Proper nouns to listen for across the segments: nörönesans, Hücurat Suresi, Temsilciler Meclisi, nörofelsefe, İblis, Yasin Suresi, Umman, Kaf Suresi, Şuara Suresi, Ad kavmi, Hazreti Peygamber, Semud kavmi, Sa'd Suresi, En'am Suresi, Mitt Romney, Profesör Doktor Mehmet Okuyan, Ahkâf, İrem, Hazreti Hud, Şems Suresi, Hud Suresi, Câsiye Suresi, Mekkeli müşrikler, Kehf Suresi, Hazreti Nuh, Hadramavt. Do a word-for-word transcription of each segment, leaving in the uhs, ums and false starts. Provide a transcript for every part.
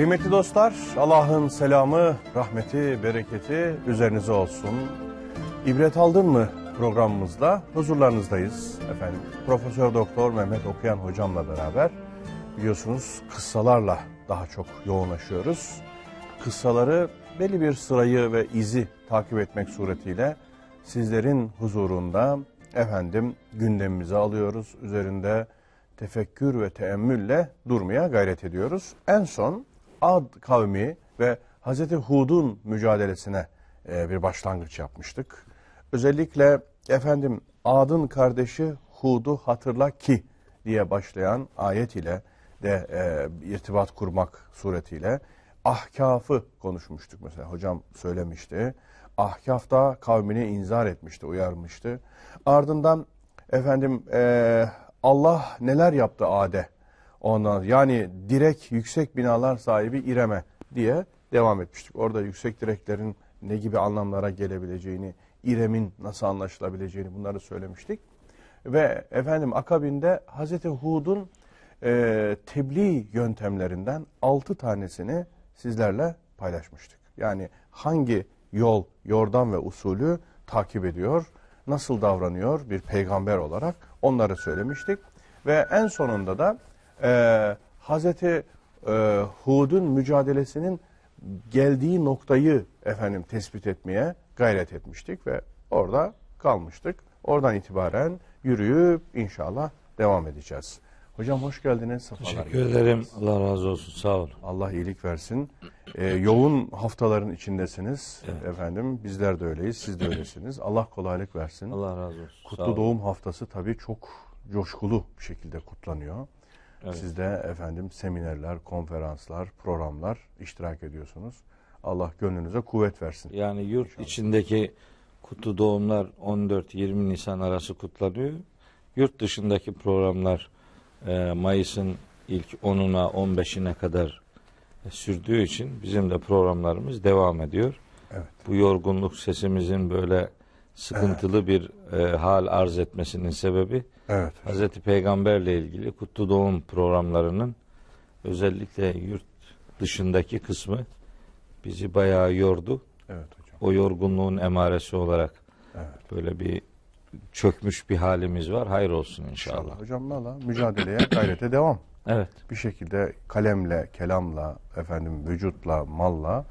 Kıymetli dostlar, Allah'ın selamı, rahmeti, bereketi üzerinize olsun. İbret aldın mı programımızda huzurlarınızdayız efendim. Profesör Doktor Mehmet Okuyan hocamla beraber biliyorsunuz kıssalarla daha çok yoğunlaşıyoruz. Kıssaları belli bir sırayı ve izi takip etmek suretiyle sizlerin huzurunda efendim gündemimize alıyoruz. Üzerinde tefekkür ve teemmülle durmaya gayret ediyoruz. En son Ad kavmi ve Hazreti Hud'un mücadelesine e, bir başlangıç yapmıştık. Özellikle efendim Ad'ın kardeşi Hud'u hatırla ki diye başlayan ayet ile de e, irtibat kurmak suretiyle Ahkâf'ı konuşmuştuk mesela. Hocam söylemişti. Ahkâf'ta kavmini inzar etmişti, uyarmıştı. Ardından efendim e, Allah neler yaptı Ad'e? Ondan yani direk yüksek binalar sahibi İrem'e diye devam etmiştik. Orada yüksek direklerin ne gibi anlamlara gelebileceğini, İrem'in nasıl anlaşılabileceğini bunları söylemiştik. Ve efendim akabinde Hazreti Hud'un e, tebliğ yöntemlerinden altı tanesini sizlerle paylaşmıştık. Yani hangi yol, yordam ve usulü takip ediyor, nasıl davranıyor bir peygamber olarak onları söylemiştik. Ve en sonunda da Ee, Hazreti e, Hud'un mücadelesinin geldiği noktayı efendim tespit etmeye gayret etmiştik ve orada kalmıştık. Oradan itibaren yürüyüp inşallah devam edeceğiz. Hocam hoş geldiniz. Sefalar Teşekkür geldiniz. ederim. Allah razı olsun. Sağ olun. Allah iyilik versin. Ee, yoğun haftaların içindesiniz. Evet. Efendim bizler de öyleyiz. Siz de öylesiniz. Allah kolaylık versin. Allah razı olsun. Kutlu doğum haftası tabii çok coşkulu bir şekilde kutlanıyor. Evet. Siz de efendim seminerler, konferanslar, programlar iştirak ediyorsunuz. Allah gönlünüze kuvvet versin. Yani yurt inşallah. içindeki kutlu doğumlar on dört yirmi Nisan arası kutlanıyor. Yurt dışındaki programlar e, Mayıs'ın ilk onuna on beşine kadar sürdüğü için bizim de programlarımız devam ediyor. Evet. Bu yorgunluk sesimizin böyle sıkıntılı evet. bir e, hal arz etmesinin sebebi evet. Hazreti Peygamber'le ilgili kutlu doğum programlarının özellikle yurt dışındaki kısmı bizi bayağı yordu. Evet hocam. O yorgunluğun emaresi olarak evet. böyle bir çökmüş bir halimiz var. Hayır olsun inşallah. inşallah. Hocam valla mücadeleye gayrete devam. Evet. Bir şekilde kalemle, kelamla, efendim vücutla, malla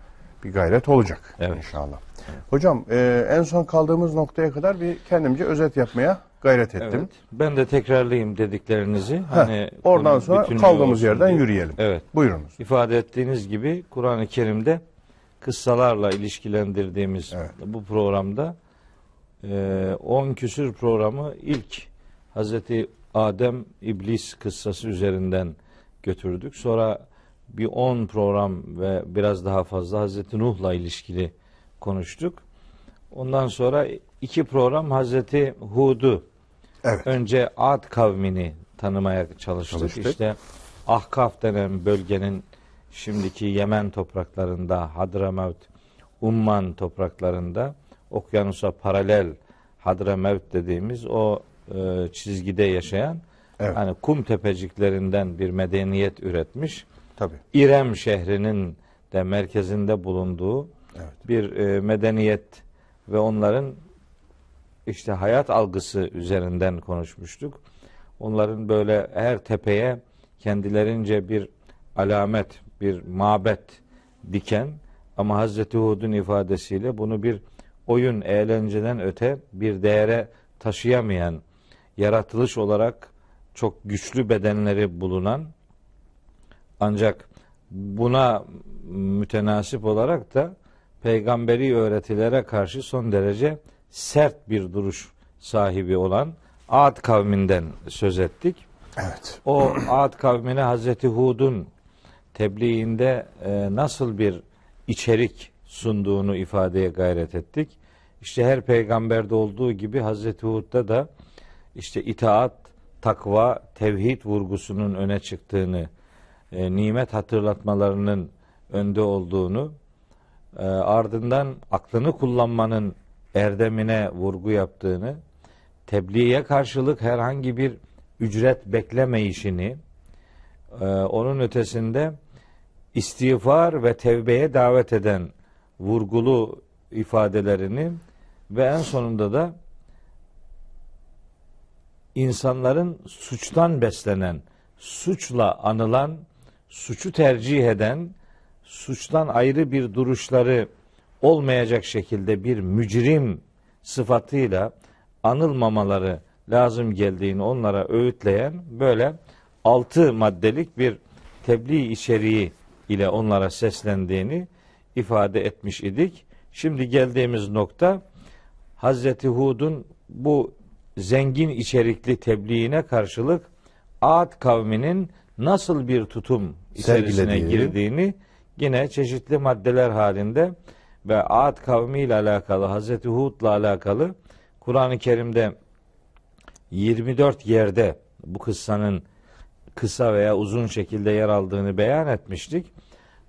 bir gayret olacak evet. inşallah. Evet. Hocam e, en son kaldığımız noktaya kadar bir kendimce özet yapmaya gayret ettim. Evet. Ben de tekrarlayayım dediklerinizi. Heh, hani oradan sonra kaldığımız yerden diye. yürüyelim. Evet. Buyurunuz. İfade ettiğiniz gibi Kur'an-ı Kerim'de kıssalarla ilişkilendirdiğimiz evet. bu programda on e, küsür programı ilk Hazreti Adem İblis kıssası üzerinden götürdük. Sonra bir on program ve biraz daha fazla Hazreti Nuh'la ilişkili konuştuk. Ondan sonra iki program Hazreti Hud'u. Evet. Önce Ad kavmini tanımaya çalıştık. çalıştık. İşte Ahkâf denen bölgenin şimdiki Yemen topraklarında, Hadramavt, Umman topraklarında, okyanusa paralel Hadramavt dediğimiz o e, çizgide yaşayan evet. hani kum tepeciklerinden bir medeniyet üretmiş. Tabii. İrem şehrinin de merkezinde bulunduğu evet. bir e, medeniyet ve onların işte hayat algısı üzerinden konuşmuştuk. Onların böyle her tepeye kendilerince bir alamet, bir mabet diken ama Hazreti Hud'un ifadesiyle bunu bir oyun, eğlenceden öte bir değere taşıyamayan, yaratılış olarak çok güçlü bedenleri bulunan ancak buna mütenasip olarak da peygamberi öğretilere karşı son derece sert bir duruş sahibi olan Ad kavminden söz ettik. Evet. O Ad kavmine Hazreti Hud'un tebliğinde e, nasıl bir içerik sunduğunu ifadeye gayret ettik. İşte her peygamberde olduğu gibi Hazreti Hud'da da işte itaat, takva, tevhid vurgusunun öne çıktığını, e, nimet hatırlatmalarının önde olduğunu, e, ardından aklını kullanmanın erdemine vurgu yaptığını, tebliğe karşılık herhangi bir ücret beklemeyişini, e, onun ötesinde istiğfar ve tevbeye davet eden vurgulu ifadelerini ve en sonunda da insanların suçtan beslenen, suçla anılan, suçu tercih eden, suçtan ayrı bir duruşları olmayacak şekilde bir mücrim sıfatıyla anılmamaları lazım geldiğini onlara öğütleyen böyle altı maddelik bir tebliğ içeriği ile onlara seslendiğini ifade etmiş idik. Şimdi geldiğimiz nokta Hazreti Hud'un bu zengin içerikli tebliğine karşılık Ad kavminin nasıl bir tutum içerisine girdiğini yine çeşitli maddeler halinde ve Ad kavmi ile alakalı, Hazreti Hud ile alakalı Kur'an-ı Kerim'de yirmi dört yerde bu kıssanın kısa veya uzun şekilde yer aldığını beyan etmiştik.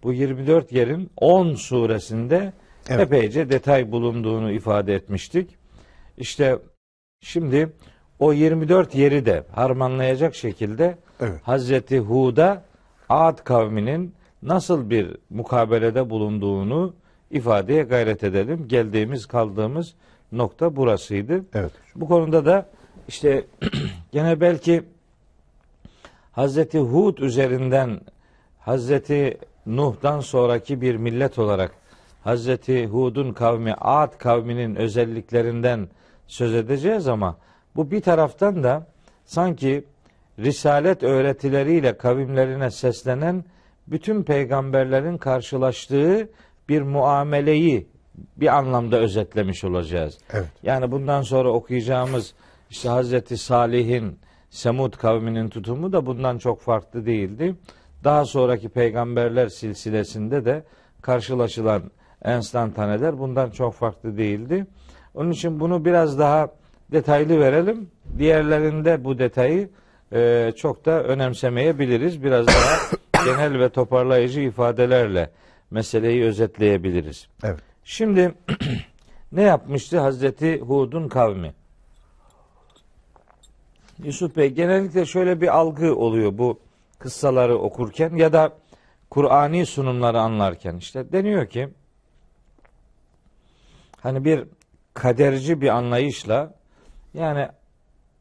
Bu yirmi dört yerin on suresinde evet, epeyce detay bulunduğunu ifade etmiştik. İşte şimdi o yirmi dört yeri de harmanlayacak şekilde evet, Hazreti Hud'a Ad kavminin nasıl bir mukabelede bulunduğunu ifadeye gayret edelim. Geldiğimiz, kaldığımız nokta burasıydı. Evet. Bu konuda da işte gene belki Hazreti Hud üzerinden Hazreti Nuh'dan sonraki bir millet olarak Hazreti Hud'un kavmi, Ad kavminin özelliklerinden söz edeceğiz ama bu bir taraftan da sanki risalet öğretileriyle kavimlerine seslenen bütün peygamberlerin karşılaştığı bir muameleyi bir anlamda özetlemiş olacağız. Evet. Yani bundan sonra okuyacağımız işte Hazreti Salih'in, Semud kavminin tutumu da bundan çok farklı değildi. Daha sonraki peygamberler silsilesinde de karşılaşılan enstantaneler bundan çok farklı değildi. Onun için bunu biraz daha detaylı verelim. Diğerlerinde bu detayı e, çok da önemsemeyebiliriz. Biraz daha genel ve toparlayıcı ifadelerle meseleyi özetleyebiliriz. Evet. Şimdi ne yapmıştı Hazreti Hud'un kavmi? Yusuf Bey, genellikle şöyle bir algı oluyor bu kıssaları okurken ya da Kur'ani sunumları anlarken, işte deniyor ki hani bir kaderci bir anlayışla, yani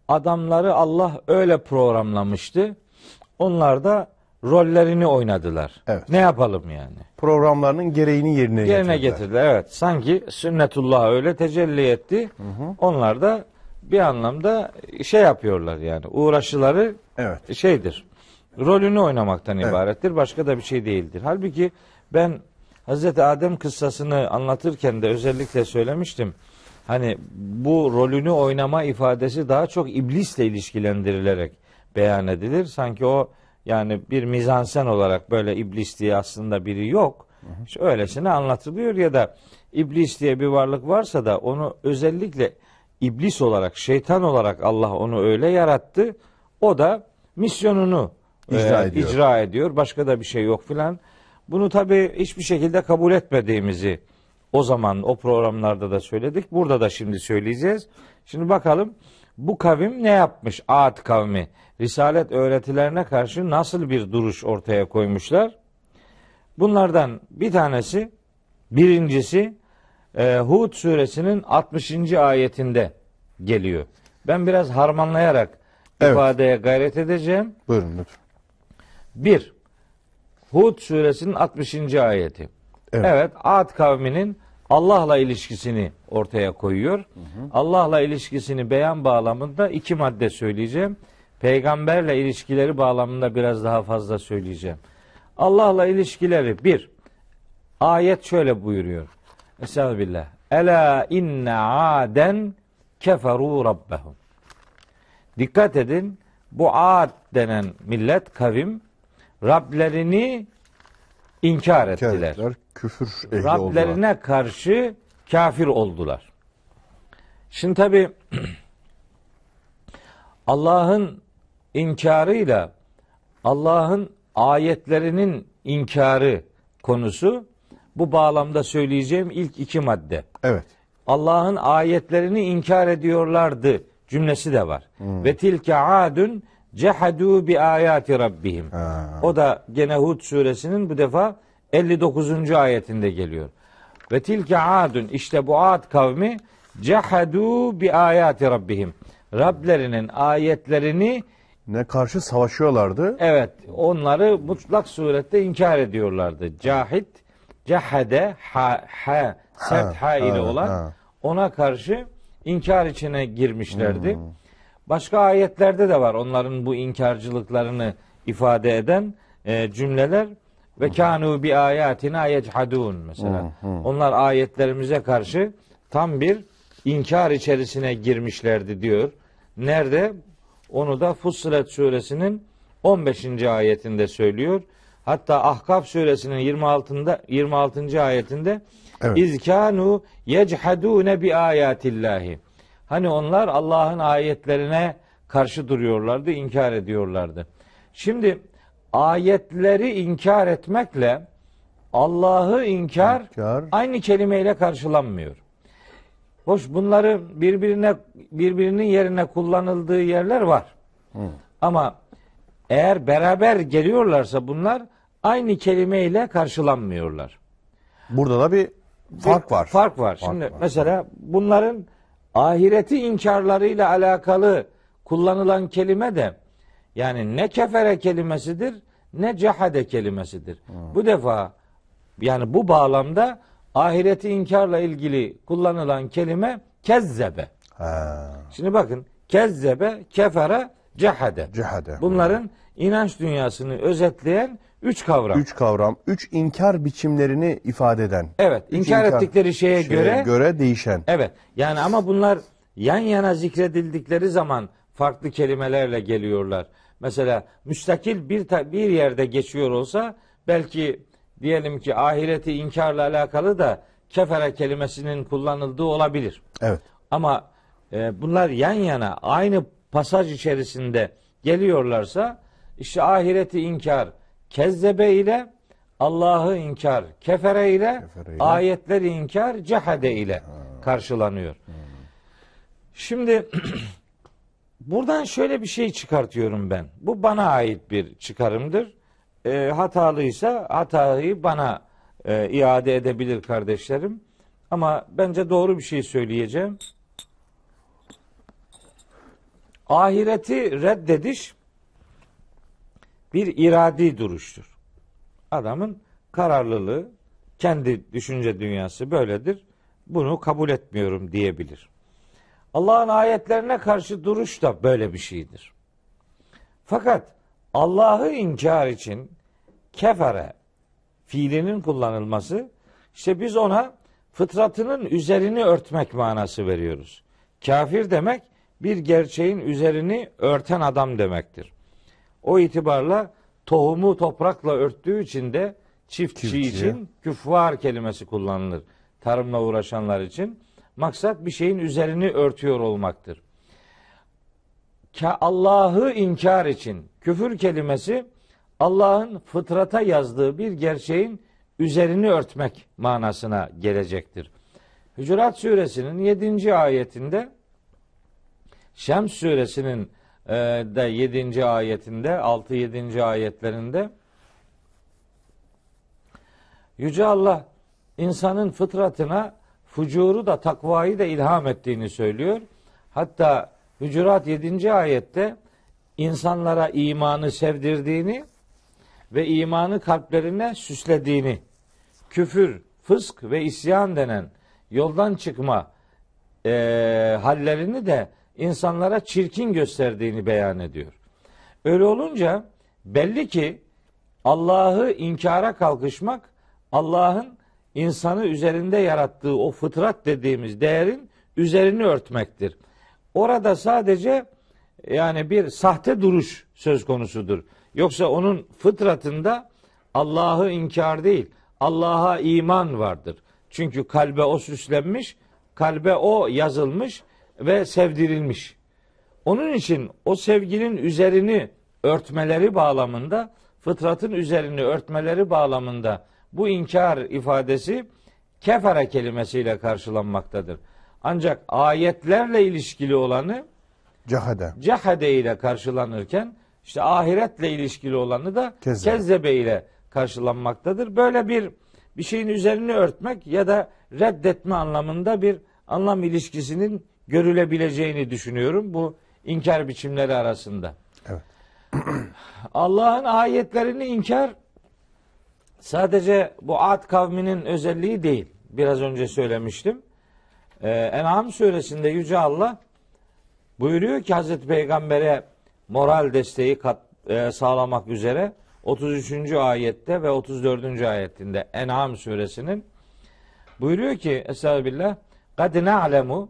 adamları Allah öyle programlamıştı, onlar da rollerini oynadılar. Evet. Ne yapalım yani? Programlarının gereğini yerine, yerine getirdiler. getirdiler. Evet. Sanki sünnetullah öyle tecelli etti. Hı hı. Onlar da bir anlamda şey yapıyorlar yani. Uğraşıları evet, şeydir. Rolünü oynamaktan evet, ibarettir. Başka da bir şey değildir. Halbuki ben Hazreti Adem kıssasını anlatırken de özellikle söylemiştim. Hani bu rolünü oynama ifadesi daha çok iblisle ilişkilendirilerek beyan edilir. Sanki o yani bir mizansen olarak böyle iblis diye aslında biri yok. İşte öylesine anlatılıyor ya da iblis diye bir varlık varsa da onu özellikle iblis olarak, şeytan olarak Allah onu öyle yarattı. O da misyonunu icra, e, ediyor. icra ediyor. Başka da bir şey yok filan. Bunu tabii hiçbir şekilde kabul etmediğimizi o zaman o programlarda da söyledik. Burada da şimdi söyleyeceğiz. Şimdi bakalım bu kavim ne yapmış? Ad kavmi risalet öğretilerine karşı nasıl bir duruş ortaya koymuşlar? Bunlardan bir tanesi, birincisi e, Hud suresinin altmışıncı ayetinde geliyor. Ben biraz harmanlayarak evet, ifadeye gayret edeceğim. Buyurun lütfen. Bir, Hud suresinin altmışıncı ayeti. Evet, evet, Ad kavminin Allah'la ilişkisini ortaya koyuyor. Allah'la ilişkisini beyan bağlamında iki madde söyleyeceğim. Peygamberle ilişkileri bağlamında biraz daha fazla söyleyeceğim. Allah'la ilişkileri bir, ayet şöyle buyuruyor. Estağfirullah. Ela inne aden keferu rabbahum. Dikkat edin, bu Ad denen millet, kavim Rablerini inkar ettiler. ettiler. Küfür ehli Rablerine oldular, karşı kafir oldular. Şimdi tabi Allah'ın inkarıyla Allah'ın ayetlerinin inkarı konusu bu bağlamda söyleyeceğim ilk iki madde. Evet. Allah'ın ayetlerini inkar ediyorlardı cümlesi de var. Hmm. Ve tilke adun cehadu bi ayati rabbihim. O da gene Hud suresinin bu defa elli dokuzuncu ayetinde geliyor. Ve tilke adun, işte bu Ad kavmi cehadu bi ayati rabbihim. Rablerinin ayetlerini ne karşı savaşıyorlardı? Evet, onları mutlak surette inkar ediyorlardı. Cahid, cehade, ha, ha, sert ha ile olan ona karşı inkar içine girmişlerdi. Hmm. Başka ayetlerde de var onların bu inkarcılıklarını ifade eden e, cümleler. Ve kânû bi âyâtinâ yechadûn mesela. Hmm, hmm. Onlar ayetlerimize karşı tam bir inkar içerisine girmişlerdi diyor. Nerede? Onu da Fussilet Suresinin on beşinci ayetinde söylüyor. Hatta Ahkâf Suresinin yirmi altıncı ayetinde evet. İzkânû yechadûne bi âyâtillâhi. Hani onlar Allah'ın ayetlerine karşı duruyorlardı, inkar ediyorlardı. Şimdi ayetleri inkar etmekle Allah'ı inkar, inkar aynı kelimeyle karşılanmıyor. Hoş, bunları birbirine birbirinin yerine kullanıldığı yerler var. Hı. Ama eğer beraber geliyorlarsa bunlar aynı kelimeyle karşılanmıyorlar. Burada da bir fark var. Fark var. Fark Şimdi var. Mesela bunların ahireti inkarlarıyla alakalı kullanılan kelime de yani ne kefere kelimesidir ne cehade kelimesidir. Hı. Bu defa yani bu bağlamda ahireti inkarla ilgili kullanılan kelime kezzebe. Ha. Şimdi bakın kezzebe, kefere, cehade. Cehade. Bunların hmm. inanç dünyasını özetleyen üç kavram. Üç kavram, üç inkar biçimlerini ifade eden. Evet, üç inkar, inkar ettikleri şeye, şeye göre, göre değişen. Evet, yani ama bunlar yan yana zikredildikleri zaman farklı kelimelerle geliyorlar. Mesela müstakil bir, bir yerde geçiyor olsa belki... Diyelim ki ahireti inkarla alakalı da kefere kelimesinin kullanıldığı olabilir. Evet. Ama e, bunlar yan yana aynı pasaj içerisinde geliyorlarsa işte ahireti inkar kezzebe ile, Allah'ı inkar kefere ile, kefere ile. Ayetleri inkar cehade ile ha. karşılanıyor. Hmm. Şimdi buradan şöyle bir şey çıkartıyorum ben. Bu bana ait bir çıkarımdır. E, hatalıysa hatayı bana e, iade edebilir kardeşlerim. Ama bence doğru bir şey söyleyeceğim. Ahireti reddediş bir iradi duruştur. Adamın kararlılığı, kendi düşünce dünyası böyledir. Bunu kabul etmiyorum diyebilir. Allah'ın ayetlerine karşı duruş da böyle bir şeydir. Fakat Allah'ı inkar için kefere fiilinin kullanılması, işte biz ona fıtratının üzerini örtmek manası veriyoruz. Kafir demek bir gerçeğin üzerini örten adam demektir. O itibarla tohumu toprakla örttüğü için de çiftçi, çiftçi için küffar kelimesi kullanılır. Tarımla uğraşanlar için maksat bir şeyin üzerini örtüyor olmaktır. Allah'ı inkar için küfür kelimesi Allah'ın fıtrata yazdığı bir gerçeğin üzerini örtmek manasına gelecektir. Hücurat Suresinin yedinci ayetinde, Şems Suresinin de yedinci ayetinde, altı yedinci ayetlerinde Yüce Allah insanın fıtratına fucuru da takvayı da ilham ettiğini söylüyor. Hatta Hücurat yedinci ayette insanlara imanı sevdirdiğini ve imanı kalplerine süslediğini, küfür, fısk ve isyan denen yoldan çıkma e, hallerini de insanlara çirkin gösterdiğini beyan ediyor. Öyle olunca belli ki Allah'ı inkara kalkışmak, Allah'ın insanı üzerinde yarattığı o fıtrat dediğimiz değerin üzerini örtmektir. Orada sadece yani bir sahte duruş söz konusudur. Yoksa onun fıtratında Allah'ı inkar değil, Allah'a iman vardır. Çünkü kalbe o süslenmiş, kalbe o yazılmış ve sevdirilmiş. Onun için o sevginin üzerini örtmeleri bağlamında, fıtratın üzerini örtmeleri bağlamında bu inkar ifadesi kefere kelimesiyle karşılanmaktadır. Ancak ayetlerle ilişkili olanı Cehade. Cehade ile karşılanırken işte ahiretle ilişkili olanı da Kezzebe, Kezzebe ile karşılanmaktadır. Böyle bir bir şeyin üzerine örtmek ya da reddetme anlamında bir anlam ilişkisinin görülebileceğini düşünüyorum bu inkar biçimleri arasında. Evet. Allah'ın ayetlerini inkar sadece bu Ad kavminin özelliği değil. Biraz önce söylemiştim. Ee, En'am suresinde Yüce Allah buyuruyor ki Hazreti Peygamber'e moral desteği kat, e, sağlamak üzere otuz üçüncü ayette ve otuz dördüncü ayetinde En'am suresinin buyuruyor ki Estağfirullah قَدْ نَعْلَمُ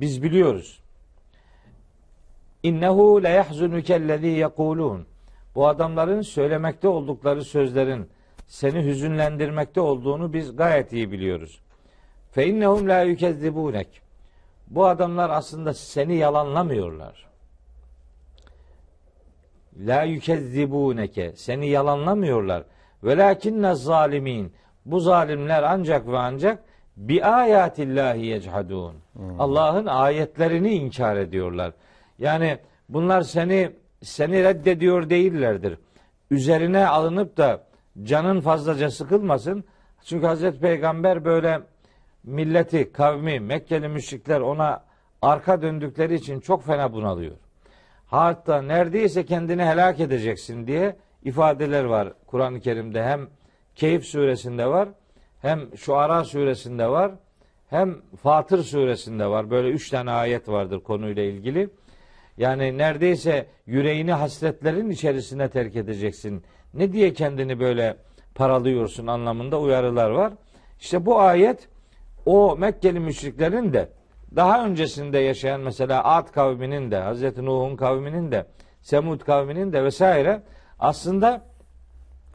biz biliyoruz. İnnehu leyahzunuke ellezî yekulûn. Bu adamların söylemekte oldukları sözlerin seni hüzünlendirmekte olduğunu biz gayet iyi biliyoruz. Fe innehum la yukezzibunek. Bu adamlar aslında seni yalanlamıyorlar. La yukezzibuneke. Seni yalanlamıyorlar. Velakinne zalimin. Bu zalimler ancak ve ancak bi ayatillahi yechadun. Allah'ın ayetlerini inkar ediyorlar. Yani bunlar seni seni reddediyor değillerdir. Üzerine alınıp da canın fazlaca sıkılmasın. Çünkü Hazreti Peygamber böyle milleti, kavmi, Mekkeli müşrikler ona arka döndükleri için çok fena bunalıyor. Hatta neredeyse kendini helak edeceksin diye ifadeler var Kur'an-ı Kerim'de. Hem Kehf Suresinde var, hem Şuara Suresinde var, hem Fatır Suresinde var. Böyle üç tane ayet vardır konuyla ilgili. Yani neredeyse yüreğini hasretlerin içerisine terk edeceksin. Ne diye kendini böyle paralıyorsun anlamında uyarılar var. İşte bu ayet o Mekkeli müşriklerin de daha öncesinde yaşayan mesela Ad kavminin de, Hazreti Nuh'un kavminin de, Semud kavminin de vesaire aslında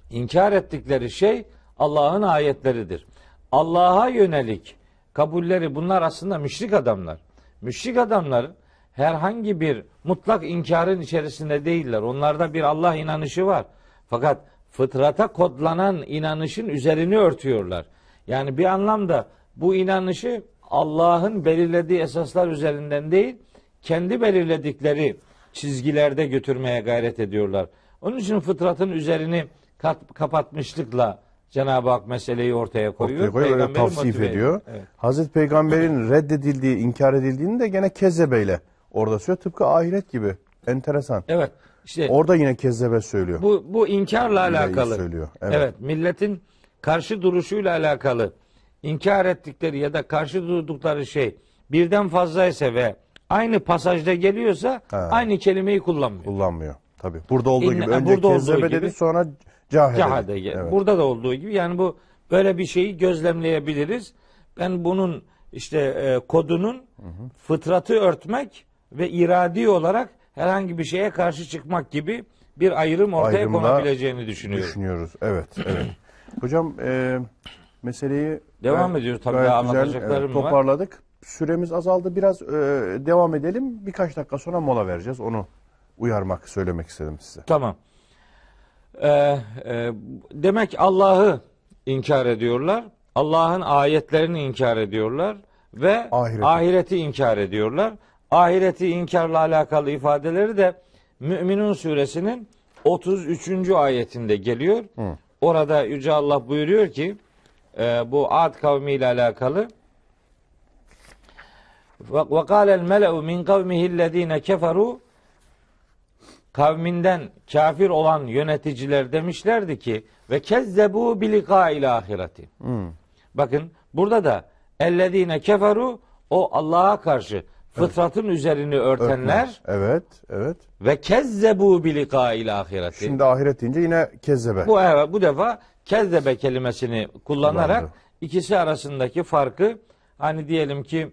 inkar ettikleri şey Allah'ın ayetleridir. Allah'a yönelik kabulleri bunlar aslında müşrik adamlar. Müşrik adamlar herhangi bir mutlak inkarın içerisinde değiller. Onlarda bir Allah inanışı var. Fakat fıtrata kodlanan inanışın üzerini örtüyorlar. Yani bir anlamda bu inanışı Allah'ın belirlediği esaslar üzerinden değil, kendi belirledikleri çizgilerde götürmeye gayret ediyorlar. Onun için fıtratın üzerini kat, kapatmışlıkla Cenab-ı Hak meseleyi ortaya koyuyor. Ortaya koyuyor, tavsif ediyor. Evet. Hazreti Peygamber'in reddedildiği, inkar edildiğini de gene Kezzebe'yle orada söylüyor. Tıpkı ahiret gibi. Enteresan. Evet. İşte orada yine Kezzebe söylüyor. Bu, bu inkarla alakalı. Söylüyor. Evet. Evet. Milletin karşı duruşuyla alakalı. İnkar ettikleri ya da karşı durdukları şey birden fazlaysa ve aynı pasajda geliyorsa ha, aynı kelimeyi kullanmıyor. Kullanmıyor. Tabii. Burada olduğu İn, gibi. Önce Kezzebe dedi, sonra Cahade dedi. Evet. Burada da olduğu gibi. Yani bu böyle bir şeyi gözlemleyebiliriz. Ben bunun işte e, kodunun hı hı, fıtratı örtmek ve iradi olarak herhangi bir şeye karşı çıkmak gibi bir ayrım ortaya ayrımla konabileceğini düşünüyorum. Düşünüyoruz. Evet. Evet. Hocam e, meseleyi devam ben, ediyoruz tabii anlatacaklarım e, toparladık. Var. Süremiz azaldı. Biraz e, devam edelim. Birkaç dakika sonra mola vereceğiz. Onu uyarmak, söylemek istedim size. Tamam. E, e, demek Allah'ı inkar ediyorlar. Allah'ın ayetlerini inkar ediyorlar ve ahireti, ahireti inkar ediyorlar. Ahireti inkarla alakalı ifadeleri de Mü'minun Suresinin otuz üçüncü ayetinde geliyor. Hı. Orada Yüce Allah buyuruyor ki e, bu Ad kavmi ile alakalı وَقَالَ الْمَلَأُ مِنْ قَوْمِهِ الَّذ۪ينَ كَفَرُوا kavminden kafir olan yöneticiler demişlerdi ki ve kezzebû bilikâ ile ahireti. Bakın burada da اَلَّذ۪ينَ كَفَرُوا o Allah'a karşı fıtratın evet, üzerini örtenler. Evet, evet. Ve kezzebu bilikâil ahireti. Şimdi ahiret deyince yine kezzebe. Bu evet, bu defa kezzebe kelimesini kullanarak kullandı, ikisi arasındaki farkı hani diyelim ki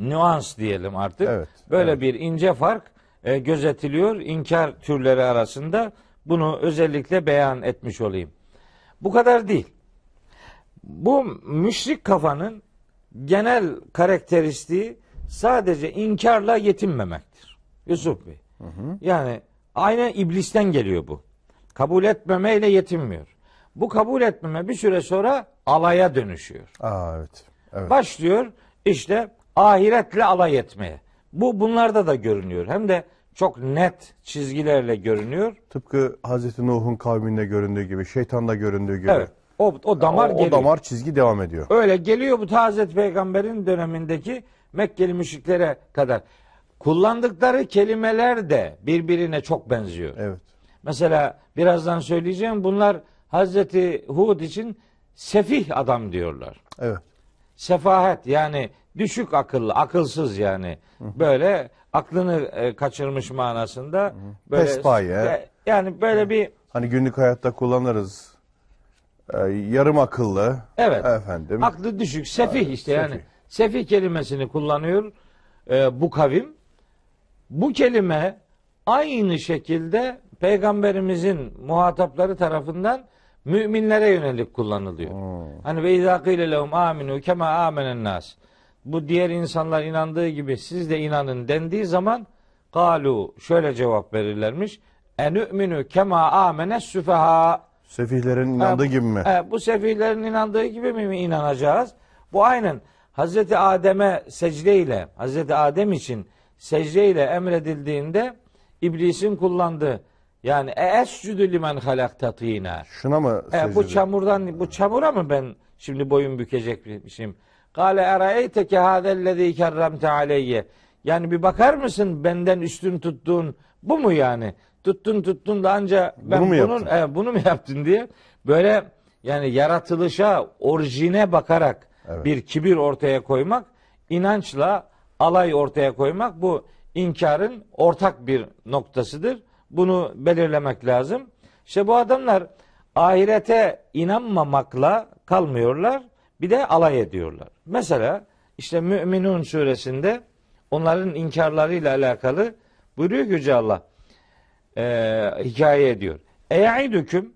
nüans diyelim artık. Evet, böyle evet, bir ince fark e, gözetiliyor inkar türleri arasında. Bunu özellikle beyan etmiş olayım. Bu kadar değil. Bu müşrik kafanın genel karakteristiği sadece inkarla yetinmemektir. Yusuf Bey. Hı hı. Yani aynı iblisten geliyor bu. Kabul etmemeyle yetinmiyor. Bu kabul etmeme bir süre sonra alaya dönüşüyor. Aa, evet, evet. Başlıyor işte ahiretle alay etmeye. Bu bunlarda da görünüyor. Hem de çok net çizgilerle görünüyor. Tıpkı Hazreti Nuh'un kavminde göründüğü gibi, şeytanda göründüğü gibi. Evet. O, o damar yani o, o damar çizgi devam ediyor. Öyle geliyor bu Hazreti Peygamber'in dönemindeki Mekkeli müşriklere kadar. Kullandıkları kelimeler de birbirine çok benziyor. Evet. Mesela birazdan söyleyeceğim, bunlar Hazreti Hud için sefih adam diyorlar. Evet. Sefahet yani düşük akıllı, akılsız yani. Hı. Böyle aklını e, kaçırmış manasında. Hı. Böyle pespaye. Yani böyle Hı. bir hani günlük hayatta kullanırız. Ee, yarım akıllı. Evet. Efendim. Aklı düşük, sefih evet, işte sefih. Yani. Sefih kelimesini kullanıyor e, bu kavim. Bu kelime aynı şekilde Peygamberimizin muhatapları tarafından müminlere yönelik kullanılıyor. Hmm. Hani ve izâ kîle lehum âminû kemâ âmenennâs. Bu diğer insanlar inandığı gibi siz de inanın dendiği zaman kâlû şöyle cevap verirlermiş. Enü'minû kemâ âmenes süfehâ. Sefihlerin inandığı ha, gibi mi? He, bu sefihlerin inandığı gibi mi inanacağız? Bu aynen Hazreti Adem'e secdeyle, Hazreti Adem için secdeyle emredildiğinde İblisin kullandığı yani escüdü limen halaktatîne. Şuna mı secde? Bu çamurdan, bu çamura mı ben şimdi boyun bükecekmişim? Kâle erâeyteke hâzellezî kerremte aleyye. Yani bir bakar mısın benden üstün tuttuğun bu mu yani? Tuttun tuttun da anca ben bunu mu, bunun, e, bunu mu yaptın diye böyle yani yaratılışa, orijine bakarak evet. bir kibir ortaya koymak, inançla alay ortaya koymak bu inkarın ortak bir noktasıdır. Bunu belirlemek lazım. İşte bu adamlar ahirete inanmamakla kalmıyorlar, bir de alay ediyorlar. Mesela işte Mü'minun Suresinde onların inkarlarıyla alakalı buyuruyor ki Yüce Allah, Ee, hikaye ediyor. E'idüküm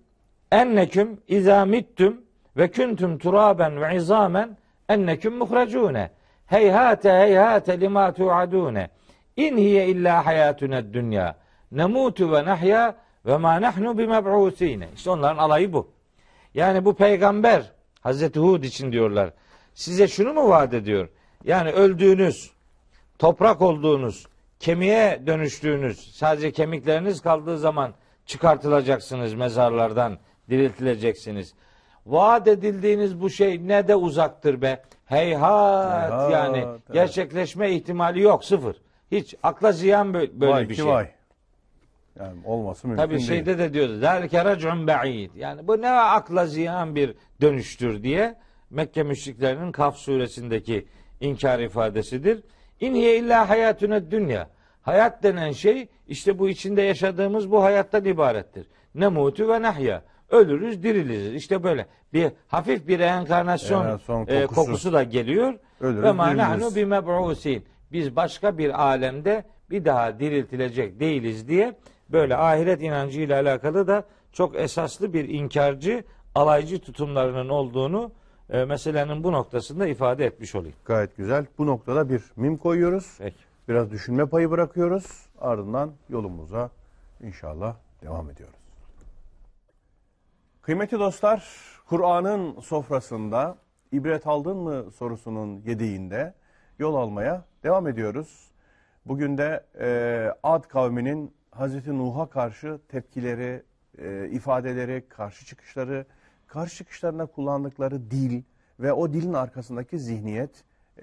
enneküm izâ mittüm ve küntüm turâben ve izâmen enneküm muhracûne heyhâte heyhâte limâ tu'adûne in hiye illâ hayâtüned dünya nemûtu ve nahyâ ve mâ nahnu bimeb'ûsîne. İşte onların alayı bu. Yani bu peygamber Hazreti Hud için diyorlar, size şunu mu vaat ediyor? Yani öldüğünüz, toprak olduğunuz, kemiğe dönüştüğünüz, sadece kemikleriniz kaldığı zaman çıkartılacaksınız mezarlardan, diriltileceksiniz. Vaat edildiğiniz bu şey ne de uzaktır be. Heyhat, heyhat yani evet. gerçekleşme ihtimali yok, sıfır. Hiç akla ziyan böyle vay bir şey. Vay. Yani olması mümkün Tabii değil. Tabii şeyde de diyordu. Zâlike rac'un ba'id. Yani bu ne akla ziyan bir dönüştür diye Mekke müşriklerinin Kaf suresindeki inkar ifadesidir. İn hiye illa hayatüne dünya. Hayat denen şey işte bu içinde yaşadığımız bu hayattan ibarettir. Ne mutu ve nahya. Ölürüz, diriliriz. İşte böyle bir hafif bir reenkarnasyon yani kokusu. E, kokusu da geliyor. Ölürüz, ve ma nahnu bimeb'usin. Biz başka bir alemde bir daha diriltilecek değiliz diye böyle ahiret inancıyla alakalı da çok esaslı bir inkarcı, alaycı tutumlarının olduğunu E, meselenin bu noktasında ifade etmiş olayım. Gayet güzel. Bu noktada bir mim koyuyoruz. Peki. Biraz düşünme payı bırakıyoruz. Ardından yolumuza inşallah devam ediyoruz. Kıymetli dostlar, Kur'an'ın sofrasında ibret aldın mı sorusunun yediğinde yol almaya devam ediyoruz. Bugün de e, Ad kavminin Hazreti Nuh'a karşı tepkileri, e, ifadeleri, karşı çıkışları, karşı çıkışlarına kullandıkları dil ve o dilin arkasındaki zihniyet,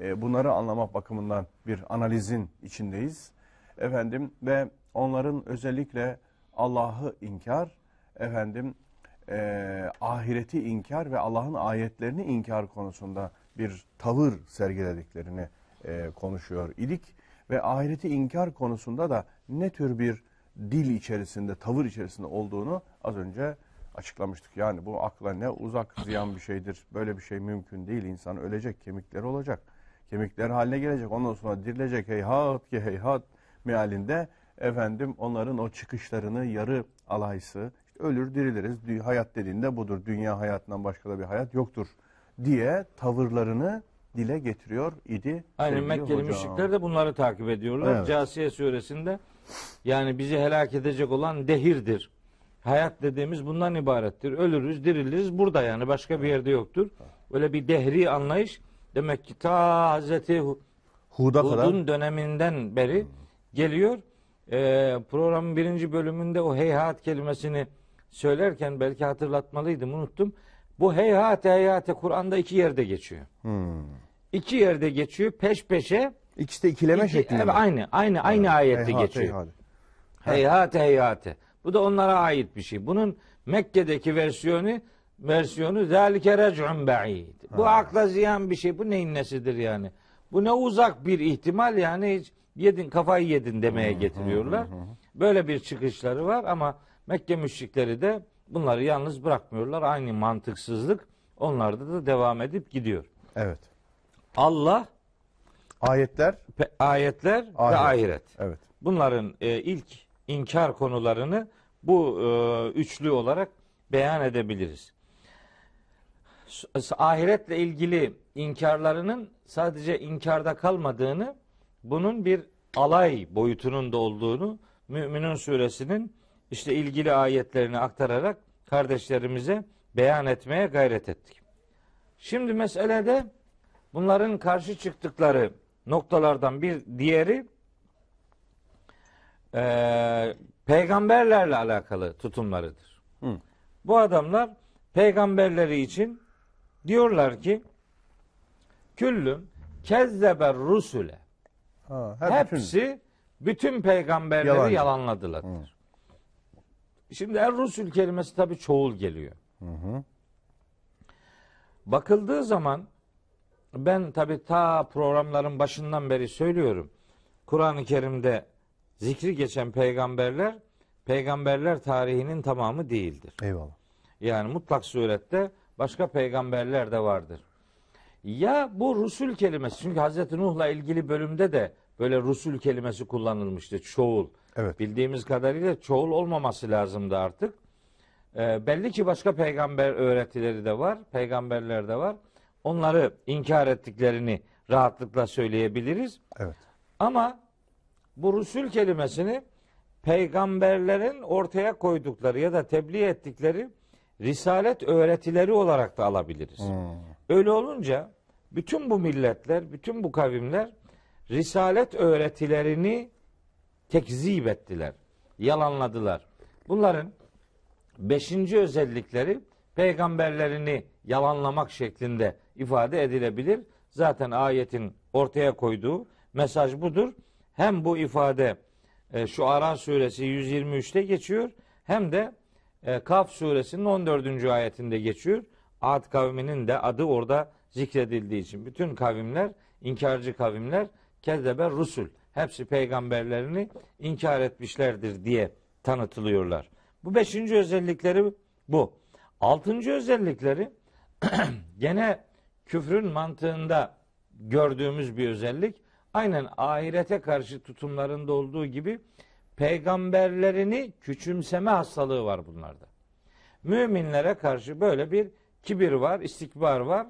e, bunları anlamak bakımından bir analizin içindeyiz. Efendim ve onların özellikle Allah'ı inkar, efendim e, ahireti inkar ve Allah'ın ayetlerini inkar konusunda bir tavır sergilediklerini e, konuşuyor idik. Ve ahireti inkar konusunda da ne tür bir dil içerisinde, tavır içerisinde olduğunu az önce açıklamıştık. Yani bu akla ne uzak ziyan bir şeydir. Böyle bir şey mümkün değil. İnsan ölecek, kemikleri olacak. Kemikler haline gelecek. Ondan sonra dirilecek. Heyhat ki heyhat mealinde efendim onların o çıkışlarını yarı alaysı, işte ölür diriliriz. Hayat dediğinde budur. Dünya hayatından başka da bir hayat yoktur diye tavırlarını dile getiriyor idi. Aynen Mekkeli müşrikler de bunları takip ediyorlar. Evet. Câsiye suresinde yani bizi helak edecek olan dehirdir. Hayat dediğimiz bundan ibarettir. Ölürüz, diriliriz. Burada yani başka bir yerde yoktur. Öyle bir dehri anlayış. Demek ki ta Hazreti Hud'a kadar. Hud'un döneminden beri geliyor. Ee, programın birinci bölümünde o heyhat kelimesini söylerken belki hatırlatmalıydım, unuttum. Bu heyhate heyhate Kur'an'da iki yerde geçiyor. Hmm. İki yerde geçiyor peş peşe. İkisi de ikileme iki, şeklinde. Evet, aynı aynı aynı evet. ayette heyhate, geçiyor. Heyhate. Heyhate heyhate. Bu da onlara ait bir şey. Bunun Mekke'deki versiyonu versiyonu zalike rec'un ba'id. Bu akla ziyan bir şey. Bu neyin nesidir yani? Bu ne uzak bir ihtimal yani, hiç yedin kafayı yedin demeye getiriyorlar. Böyle bir çıkışları var ama Mekke müşrikleri de bunları yalnız bırakmıyorlar. Aynı mantıksızlık onlarda da devam edip gidiyor. Evet. Allah, ayetler, pe, ayetler ahiret. ve ahiret. Evet. Bunların e, ilk inkar konularını bu e, üçlü olarak beyan edebiliriz. Ahiretle ilgili inkarlarının sadece inkarda kalmadığını, bunun bir alay boyutunun da olduğunu Mü'minun Suresinin işte ilgili ayetlerini aktararak kardeşlerimize beyan etmeye gayret ettik. Şimdi meselede bunların karşı çıktıkları noktalardan bir diğeri e, peygamberlerle alakalı tutumlarıdır. Hı. Bu adamlar peygamberleri için diyorlar ki küllüm kezzeber rusule. Ha, hepsi bütün, bütün peygamberleri yalancı. yalanladılar. Hı. Şimdi er-Rusul kelimesi tabii çoğul geliyor. Hı hı. Bakıldığı zaman ben tabii ta programların başından beri söylüyorum. Kur'an-ı Kerim'de zikri geçen peygamberler, peygamberler tarihinin tamamı değildir. Eyvallah. Yani mutlak surette başka peygamberler de vardır. Ya bu Rusul kelimesi, çünkü Hazreti Nuh'la ilgili bölümde de böyle Rusul kelimesi kullanılmıştı, çoğul. Evet. Bildiğimiz kadarıyla çoğul olmaması lazımdı artık. E, belli ki başka peygamber öğretileri de var, peygamberler de var. Onları inkar ettiklerini rahatlıkla söyleyebiliriz. Evet. Ama bu Rusul kelimesini peygamberlerin ortaya koydukları ya da tebliğ ettikleri risalet öğretileri olarak da alabiliriz. Hmm. Öyle olunca bütün bu milletler, bütün bu kavimler risalet öğretilerini tekzip ettiler, yalanladılar. Bunların beşinci özellikleri peygamberlerini yalanlamak şeklinde ifade edilebilir. Zaten ayetin ortaya koyduğu mesaj budur. Hem bu ifade e, Şuara Suresi yüz yirmi üç'te geçiyor, hem de e, Kaf Suresinin on dördüncü ayetinde geçiyor. Ad kavminin de adı orada zikredildiği için. Bütün kavimler, inkarcı kavimler, kezzebe rusul, hepsi peygamberlerini inkar etmişlerdir diye tanıtılıyorlar. Bu beşinci özellikleri bu. Altıncı özellikleri gene küfrün mantığında gördüğümüz bir özellik. Aynen ahirete karşı tutumlarında olduğu gibi peygamberlerini küçümseme hastalığı var bunlarda. Müminlere karşı böyle bir kibir var, istikbar var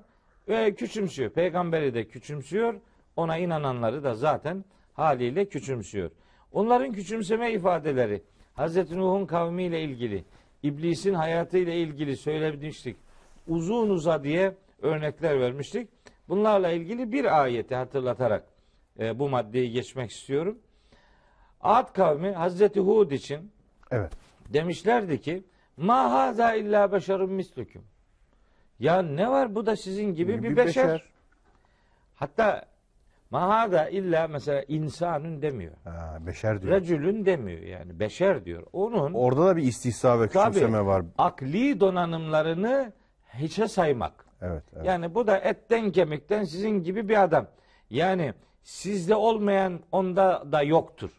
ve küçümsüyor. Peygamberi de küçümsüyor, ona inananları da zaten haliyle küçümsüyor. Onların küçümseme ifadeleri Hazreti Nuh'un kavmiyle ilgili, İblis'in hayatıyla ilgili söylemiştik. Uzun uza diye örnekler vermiştik. Bunlarla ilgili bir ayeti hatırlatarak e, bu maddeyi geçmek istiyorum. Ad kavmi Hazreti Hud için evet. demişlerdi ki ma haza illa beşerun mislukum. Ya ne var, bu da sizin gibi bir, bir beşer. beşer. Hatta mahada illa mesela insanın demiyor. Ha, beşer diyor. Recülün demiyor yani, beşer diyor. Onun orada da bir istihza ve küçümseme var. Akli donanımlarını hiçe saymak. Evet, evet. Yani bu da etten kemikten sizin gibi bir adam. Yani sizde olmayan onda da yoktur.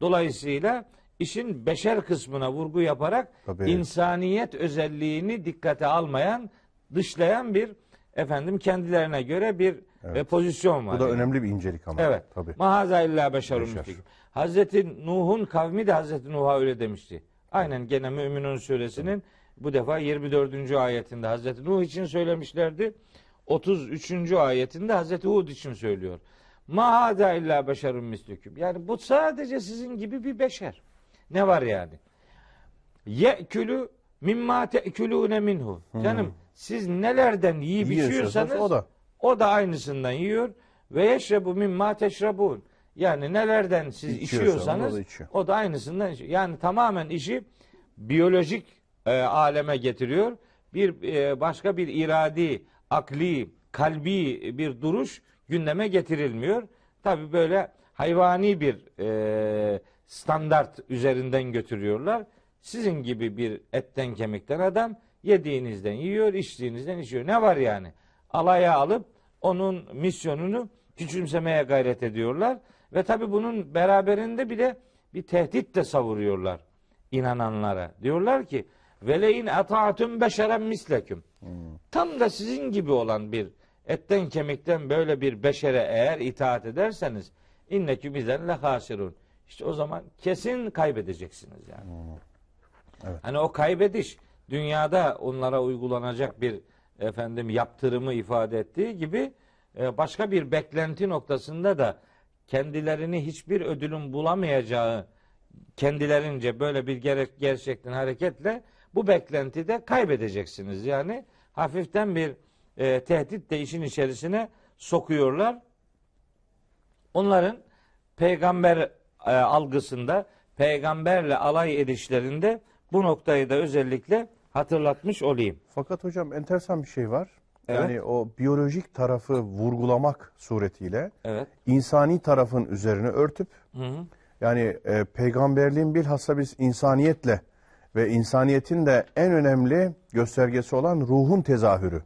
Dolayısıyla işin beşer kısmına vurgu yaparak tabii. insaniyet özelliğini dikkate almayan, dışlayan bir efendim kendilerine göre bir evet. pozisyon var. Bu da yani. önemli bir incelik ama. Evet. Tabii. Mahaza illa beşerun mislukum. Hazreti Nuh'un kavmi de Hazreti Nuh'a öyle demişti. Aynen gene Mü'minun Suresi'nin evet. bu defa yirmi dördüncü ayetinde Hazreti Nuh için söylemişlerdi. otuz üçüncü ayetinde Hazreti Hud için söylüyor. Mahaza illa beşerun mislukum. Yani bu sadece sizin gibi bir beşer. Ne var yani? Ye'külü mimma te'külüne minhu. Canım, siz nelerden yiyip içiyorsanız o da. o da aynısından yiyor. Ve yeşrebu mimma teşrebun. Yani nelerden siz içiyorsanız o da aynısından içiyor. Yani tamamen işi biyolojik e, aleme getiriyor. Bir e, başka bir iradi, akli, kalbi bir duruş gündeme getirilmiyor. Tabii böyle hayvani bir e, standart üzerinden götürüyorlar. Sizin gibi bir etten kemikten adam yediğinizden yiyor, içtiğinizden içiyor. Ne var yani? Alaya alıp onun misyonunu küçümsemeye gayret ediyorlar. Ve tabii bunun beraberinde bir de bir tehdit de savuruyorlar inananlara. Diyorlar ki veleyn ata'tum beşeren misleküm. Tam da sizin gibi olan bir etten kemikten böyle bir beşere eğer itaat ederseniz innekü bizen lehasirun. İşte o zaman kesin kaybedeceksiniz yani. Hmm. Evet. Hani o kaybediş dünyada onlara uygulanacak bir efendim yaptırımı ifade ettiği gibi başka bir beklenti noktasında da kendilerini hiçbir ödülün bulamayacağı kendilerince böyle bir gerek, gerçekten hareketle bu beklentide kaybedeceksiniz. Yani hafiften bir e, tehdit de işin içerisine sokuyorlar. Onların peygamber e, algısında, peygamberle alay edişlerinde bu noktayı da özellikle hatırlatmış olayım. Fakat hocam enteresan bir şey var. Evet. Yani o biyolojik tarafı vurgulamak suretiyle evet. insani tarafın üzerine örtüp hı hı. yani e, peygamberliğin bilhassa biz insaniyetle ve insaniyetin de en önemli göstergesi olan ruhun tezahürü.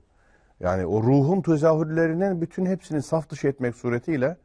Yani o ruhun tezahürlerinin bütün hepsini saf dışı etmek suretiyle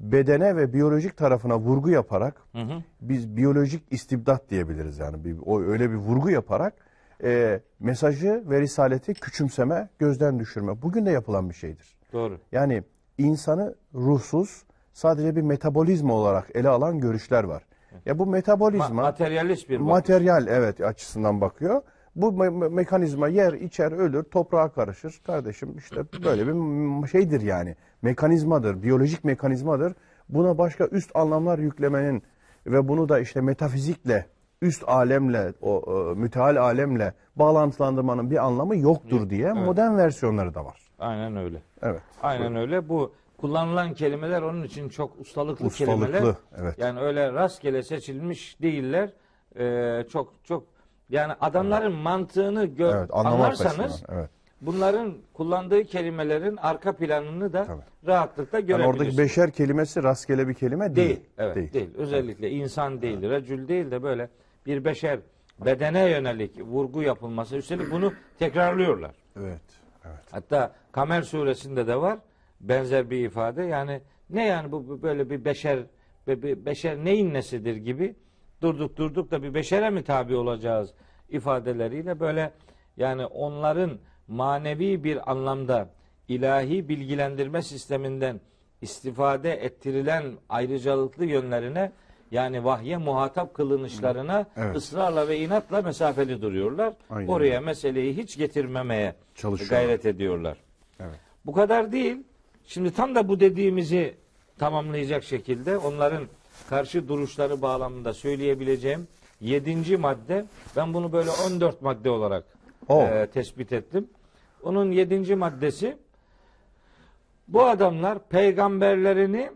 bedene ve biyolojik tarafına vurgu yaparak hı hı. biz biyolojik istibdat diyebiliriz yani bir, o öyle bir vurgu yaparak e, mesajı ve risaleti küçümseme, gözden düşürme. Bugün de yapılan bir şeydir. Doğru. Yani insanı ruhsuz sadece bir metabolizma olarak ele alan görüşler var. Ya bu metabolizma Ma materyalist bir materyal bakış. Evet açısından bakıyor. Bu me mekanizma yer, içer, ölür, toprağa karışır. Kardeşim işte böyle bir şeydir yani. Mekanizmadır, biyolojik mekanizmadır. Buna başka üst anlamlar yüklemenin ve bunu da işte metafizikle, üst alemle, o e, müteal alemle bağlantılandırmanın bir anlamı yoktur diye evet. modern versiyonları da var. Aynen öyle. Evet. Aynen bu. Öyle. Bu kullanılan kelimeler onun için çok ustalıklı, ustalıklı kelimeler. Evet. Yani öyle rastgele seçilmiş değiller. Ee, çok çok yani adamların evet. mantığını gör, evet, anlarsanız evet. bunların kullandığı kelimelerin arka planını da tabii. rahatlıkla görebilirsiniz. Yani oradaki beşer kelimesi rastgele bir kelime değil. Değil. Evet, değil. değil. Özellikle evet. insan değil, evet. racül değil de böyle bir beşer bedene yönelik vurgu yapılması. Üstelik bunu tekrarlıyorlar. Evet. evet. Hatta Kamer suresinde de var. Benzer bir ifade yani ne yani bu böyle bir beşer bir beşer neyin nesidir gibi durduk durduk da bir beşere mi tabi olacağız ifadeleriyle böyle yani onların manevi bir anlamda ilahi bilgilendirme sisteminden istifade ettirilen ayrıcalıklı yönlerine yani vahye muhatap kılınışlarına evet. ısrarla ve inatla mesafeli duruyorlar. Aynen. Oraya meseleyi hiç getirmemeye çalışıyorlar. Gayret ediyorlar. Evet. Bu kadar değil. Şimdi tam da bu dediğimizi tamamlayacak şekilde onların karşı duruşları bağlamında söyleyebileceğim yedinci madde. Ben bunu böyle on dört madde olarak oh. e, tespit ettim. Onun yedinci maddesi bu adamlar peygamberlerini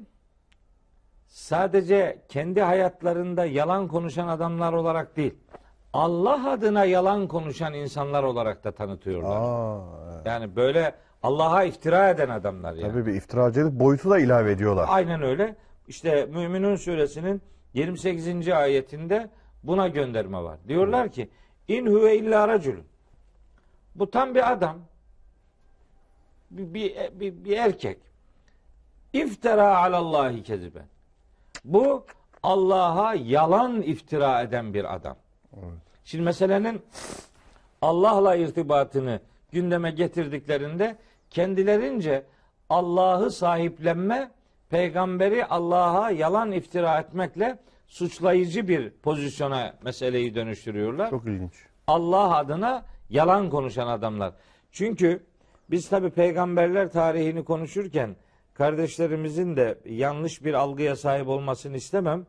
sadece kendi hayatlarında yalan konuşan adamlar olarak değil, Allah adına yalan konuşan insanlar olarak da tanıtıyorlar. Aa, evet. Yani böyle Allah'a iftira eden adamlar yani. Tabii bir iftiracılık boyutu da ilave ediyorlar. Aynen öyle. İşte Mü'minun Suresinin yirmi sekizinci ayetinde buna gönderme var. Diyorlar ki in huve illa raculun. Bu tam bir adam. Bir, bir, bir, bir erkek. İftira alallahi keziben. Bu Allah'a yalan iftira eden bir adam. Evet. Şimdi meselenin Allah'la irtibatını gündeme getirdiklerinde kendilerince Allah'ı sahiplenme, peygamberi Allah'a yalan iftira etmekle suçlayıcı bir pozisyona meseleyi dönüştürüyorlar. Çok ilginç. Allah adına yalan konuşan adamlar. Çünkü biz tabii peygamberler tarihini konuşurken kardeşlerimizin de yanlış bir algıya sahip olmasını istemem.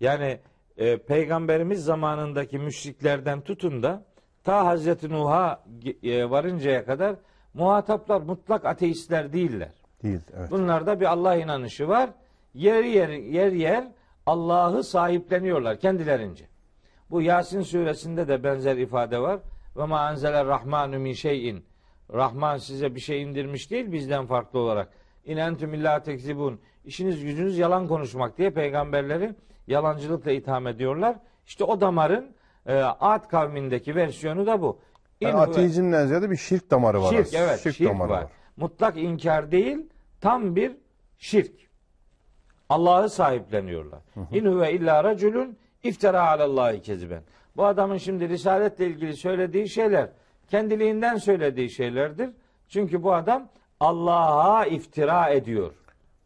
Yani e, peygamberimiz zamanındaki müşriklerden tutun da ta Hazreti Nuh'a varıncaya kadar muhataplar mutlak ateistler değiller. değildir. Evet. Bunlarda bir Allah inanışı var. Yer yer yer yer Allah'ı sahipleniyorlar kendilerince. Bu Yasin suresinde de benzer ifade var. Ve ma enzeler rahmanu min şeyin. Rahman size bir şey indirmiş değil bizden farklı olarak. İn entüm illâ tekzibûn. İşiniz gücünüz yalan konuşmak diye peygamberleri yalancılıkla itham ediyorlar. İşte o damarın e, Ad kavmindeki versiyonu da bu. Yani ateizmden ziyade bir şirk damarı var. Şirk, evet, şirk, şirk damarı var. var. Mutlak inkar değil, tam bir şirk. Allah'ı sahipleniyorlar. İn huve illa raculun iftira alallahi keziben. Bu adamın şimdi risaletle ilgili söylediği şeyler kendiliğinden söylediği şeylerdir. Çünkü bu adam Allah'a iftira ediyor.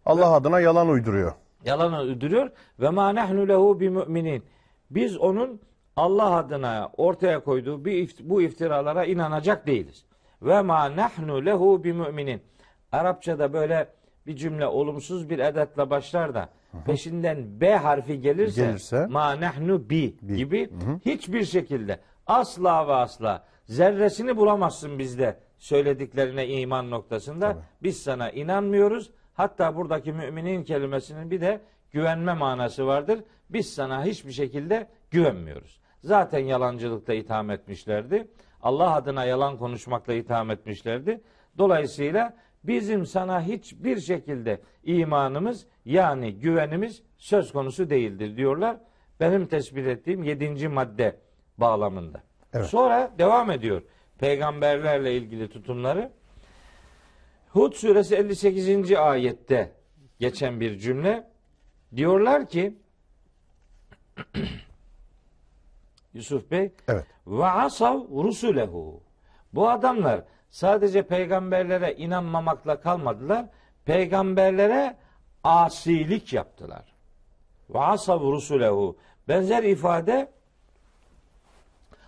Allah ve adına yalan uyduruyor. Yalan uyduruyor. Ve ma nahnu lehu bi mu'minin. Biz onun Allah adına ortaya koyduğu bir, bu iftiralara inanacak değiliz. Ve ma nahnu lehu bi mu'minin. Arapçada böyle bir cümle olumsuz bir edatla başlar da hı hı. peşinden B harfi gelirse, gelirse ma nahnu bi gibi hı hı. hiçbir şekilde asla ve asla zerresini bulamazsın bizde söylediklerine iman noktasında. Tabii. Biz sana inanmıyoruz. Hatta buradaki müminin kelimesinin bir de güvenme manası vardır. Biz sana hiçbir şekilde güvenmiyoruz. Zaten yalancılıkla itham etmişlerdi. Allah adına yalan konuşmakla itham etmişlerdi. Dolayısıyla bizim sana hiçbir şekilde imanımız yani güvenimiz söz konusu değildir diyorlar. Benim tespit ettiğim yedinci madde bağlamında. Evet. Sonra devam ediyor peygamberlerle ilgili tutumları. Hud suresi elli sekizinci ayette geçen bir cümle. Diyorlar ki Yusuf Bey evet. Ve asav rusulehu. Bu adamlar sadece peygamberlere inanmamakla kalmadılar. Peygamberlere asilik yaptılar. Ve asav rusulehu. Benzer ifade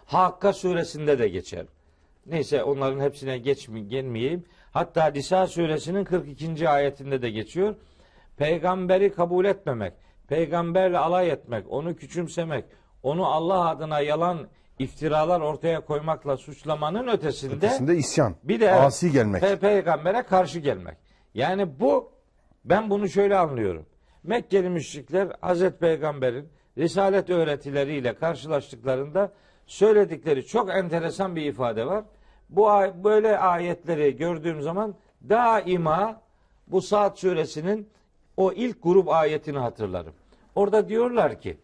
Hakka suresinde de geçer. Neyse onların hepsine geçmeyeyim. Hatta Nisa suresinin kırk ikinci ayetinde de geçiyor. Peygamberi kabul etmemek, peygamberle alay etmek, onu küçümsemek, onu Allah adına yalan iftiralar ortaya koymakla suçlamanın ötesinde, ötesinde isyan, bir de asi gelmek. Pe- peygambere karşı gelmek. Yani bu, ben bunu şöyle anlıyorum. Mekkeli müşrikler Hazreti Peygamber'in risalet öğretileriyle karşılaştıklarında söyledikleri çok enteresan bir ifade var. Bu böyle ayetleri gördüğüm zaman daima bu Sa'd suresinin o ilk grup ayetini hatırlarım. Orada diyorlar ki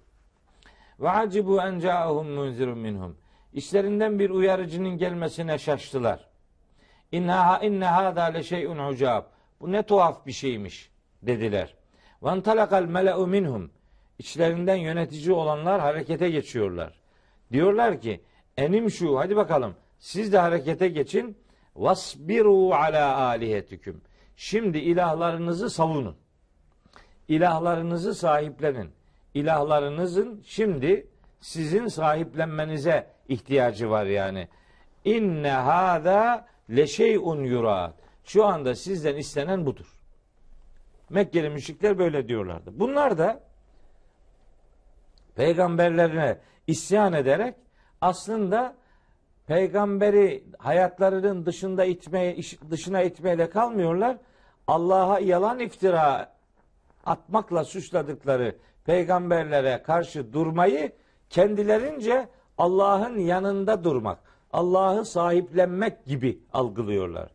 ve acibu en ca'ahum munzirun minhum. İşlerinden bir uyarıcının gelmesine şaştılar. İnna inne hada le şey'un ucab. Bu ne tuhaf bir şeymiş dediler. Van talakal mela'u minhum. İçlerinden yönetici olanlar harekete geçiyorlar. Diyorlar ki enim şu hadi bakalım siz de harekete geçin. Vasbiru ala alihetüküm. Şimdi ilahlarınızı savunun. İlahlarınızı sahiplenin. İlahlarınızın şimdi sizin sahiplenmenize ihtiyacı var yani. İnne hâdâ leşey'un yurâd. Şu anda sizden istenen budur. Mekkeli müşrikler böyle diyorlardı. Bunlar da peygamberlerine isyan ederek aslında peygamberi hayatlarının dışında itmeye, dışına itmeyle kalmıyorlar. Allah'a yalan iftira atmakla suçladıkları peygamberlere karşı durmayı kendilerince Allah'ın yanında durmak, Allah'ı sahiplenmek gibi algılıyorlar.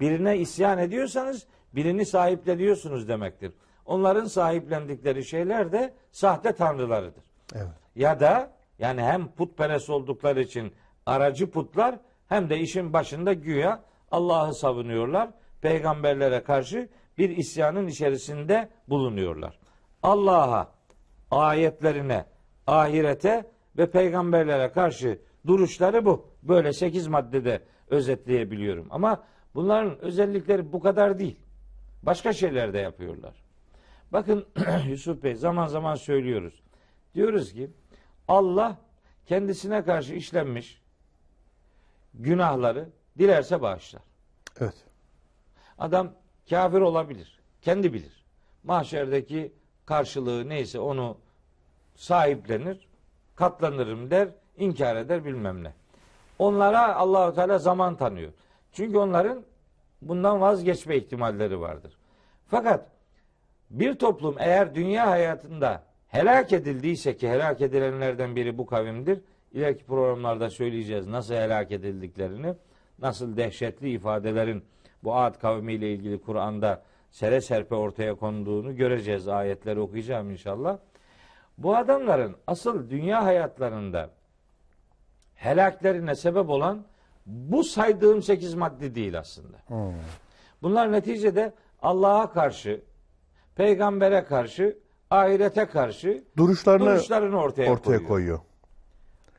Birine isyan ediyorsanız birini sahipleniyorsunuz demektir. Onların sahiplendikleri şeyler de sahte tanrılarıdır. Evet. Ya da yani hem putperest oldukları için aracı putlar hem de işin başında güya Allah'ı savunuyorlar. Peygamberlere karşı bir isyanın içerisinde bulunuyorlar. Allah'a, ayetlerine, ahirete ve peygamberlere karşı duruşları bu. Böyle sekiz maddede özetleyebiliyorum. Ama bunların özellikleri bu kadar değil. Başka şeyler de yapıyorlar. Bakın Yusuf Bey zaman zaman söylüyoruz. Diyoruz ki Allah kendisine karşı işlenmiş günahları dilerse bağışlar. Evet. Adam kafir olabilir. Kendi bilir. Mahşerdeki karşılığı neyse onu sahiplenir, katlanırım der, inkar eder bilmem ne. Onlara Allah-u Teala zaman tanıyor. Çünkü onların bundan vazgeçme ihtimalleri vardır. Fakat bir toplum eğer dünya hayatında helak edildiyse, ki helak edilenlerden biri bu kavimdir. İleriki programlarda söyleyeceğiz nasıl helak edildiklerini, nasıl dehşetli ifadelerin bu Ad kavmiyle ilgili Kur'an'da sere serpe ortaya konduğunu göreceğiz. Ayetleri okuyacağım inşallah. Bu adamların asıl dünya hayatlarında helaklerine sebep olan bu saydığım sekiz madde değil aslında. Hmm. Bunlar neticede Allah'a karşı, peygambere karşı, ahirete karşı duruşlarını, duruşlarını ortaya, ortaya koyuyor. koyuyor.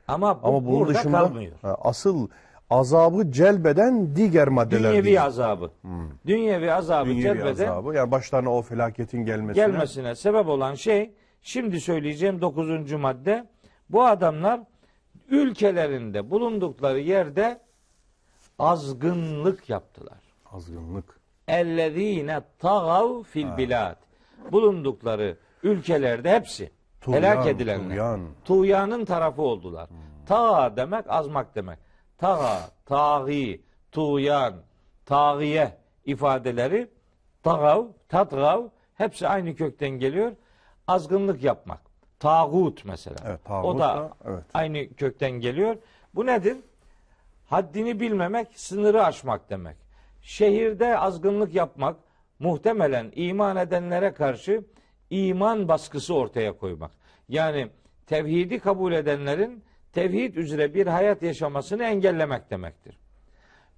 Ama, bu, Ama bunun burada dışında kalmıyor. Asıl azabı celbeden diğer maddeler. Dünyevi değil. azabı. Hmm. Dünyevi azabı Dünyevi celbeden. Azabı. Yani başlarına o felaketin gelmesine. Gelmesine sebep olan şey, şimdi söyleyeceğim dokuzuncu madde. Bu adamlar ülkelerinde bulundukları yerde azgınlık yaptılar. Azgınlık. Ellezîne tağav fil bilad. Bulundukları ülkelerde hepsi tuğyan, helak edilenler. Tuğyan. Tuğyanın tarafı oldular. Hmm. Tağa demek azmak demek. Tağa, tağî, tuğyan, tağiye ifadeleri tağav, tatgav hepsi aynı kökten geliyor. Azgınlık yapmak. Tağut mesela. Evet, tağut o da, da evet. aynı kökten geliyor. Bu nedir? Haddini bilmemek, sınırı aşmak demek. Şehirde azgınlık yapmak, muhtemelen iman edenlere karşı iman baskısı ortaya koymak. Yani tevhidi kabul edenlerin tevhid üzere bir hayat yaşamasını engellemek demektir.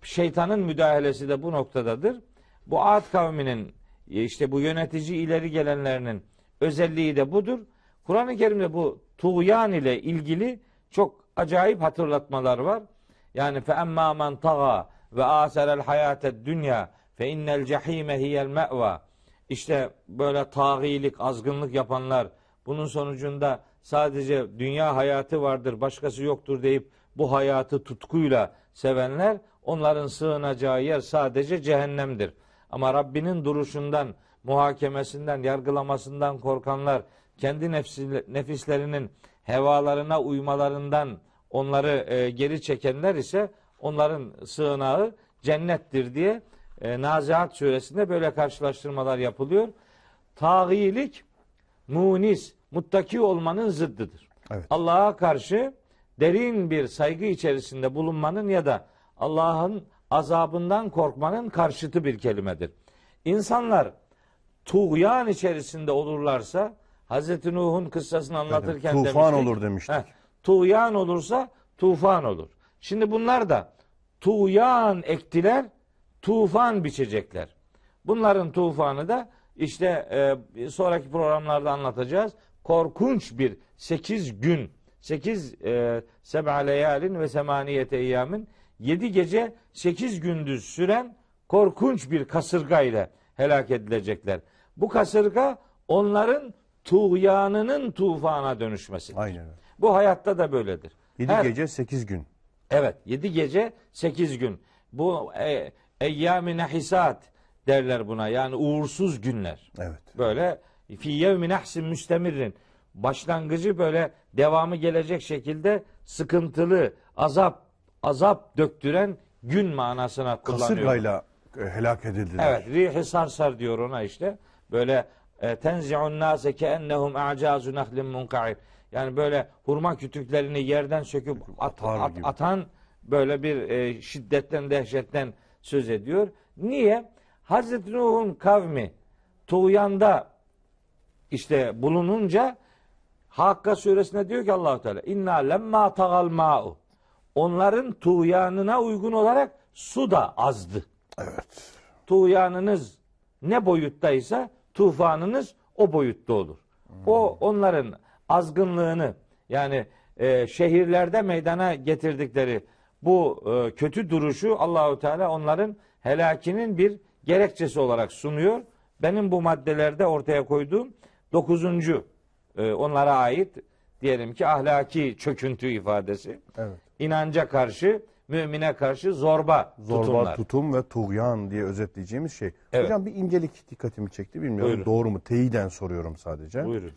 Şeytanın müdahalesi de bu noktadadır. Bu Ad kavminin, işte bu yönetici ileri gelenlerinin özelliği de budur. Kur'an-ı Kerim'de bu tuğyan ile ilgili çok acayip hatırlatmalar var. Yani fe emmâ men tagâ ve âserel hayâted dünya fe innel cehîme hiyel me'vâ. İşte böyle tağilik, azgınlık yapanlar, bunun sonucunda sadece dünya hayatı vardır, başkası yoktur deyip bu hayatı tutkuyla sevenler, onların sığınacağı yer sadece cehennemdir. Ama Rabbinin duruşundan, muhakemesinden, yargılamasından korkanlar, kendi nefsi, nefislerinin hevalarına uymalarından onları e, geri çekenler ise onların sığınağı cennettir diye e, Nâziât Suresi'nde böyle karşılaştırmalar yapılıyor. Tağilik, munis, muttaki olmanın zıddıdır. Evet. Allah'a karşı derin bir saygı içerisinde bulunmanın ya da Allah'ın azabından korkmanın karşıtı bir kelimedir. İnsanlar tuğyan içerisinde olurlarsa, Hazreti Nuh'un kıssasını anlatırken evet, tufan demiştik, olur demiştik. Heh, tuğyan olursa tufan olur. Şimdi bunlar da tuğyan ektiler, tufan biçecekler. Bunların tufanı da işte e, sonraki programlarda anlatacağız. Korkunç bir sekiz gün, sekiz e, seb'a leyalin ve semaniyete eyyamin, yedi gece sekiz gündüz süren korkunç bir kasırga ile helak edilecekler. Bu kasırga onların tuğyanının tufana dönüşmesidir. Aynen. Bu hayatta da böyledir. yedi Her, gece sekiz gün. Evet, yedi gece sekiz gün. Bu e, eyyam-ı nehisat derler buna. Yani uğursuz günler. Evet. Böyle fi yevmi nehsin müstemirrin. Başlangıcı böyle devamı gelecek şekilde sıkıntılı, azap azap döktüren gün manasına kullanıyor. Kasırgayla helak edildiler. Evet, rihi sarsar diyor ona işte. Böyle tenzi'un nase keennehum a'cazu nahlin munqa'ir. Yani böyle hurma kütüklerini yerden söküp at, at, atan böyle bir e, şiddetten, dehşetten söz ediyor. Niye? Hazreti Nuh'un kavmi tuğyanda işte bulununca Hakka suresinde diyor ki Allah-u Teala inna lemma tagal ma'u. Onların tuğyanına uygun olarak su da azdı. Evet. Tuğyanınız ne boyuttaysa tufanınız o boyutta olur. Hmm. O onların azgınlığını, yani e, şehirlerde meydana getirdikleri bu e, kötü duruşu Allahu Teala onların helakinin bir gerekçesi olarak sunuyor. Benim bu maddelerde ortaya koyduğum dokuzuncu e, onlara ait diyelim ki ahlaki çöküntü ifadesi. Evet. İnanca karşı, mümine karşı zorba, zorba tutumlar. Zorba tutum ve tuğyan diye özetleyeceğimiz şey. Evet. Hocam bir incelik dikkatimi çekti, bilmiyorum. Buyurun. Doğru mu? Teyiden soruyorum sadece. Buyurun.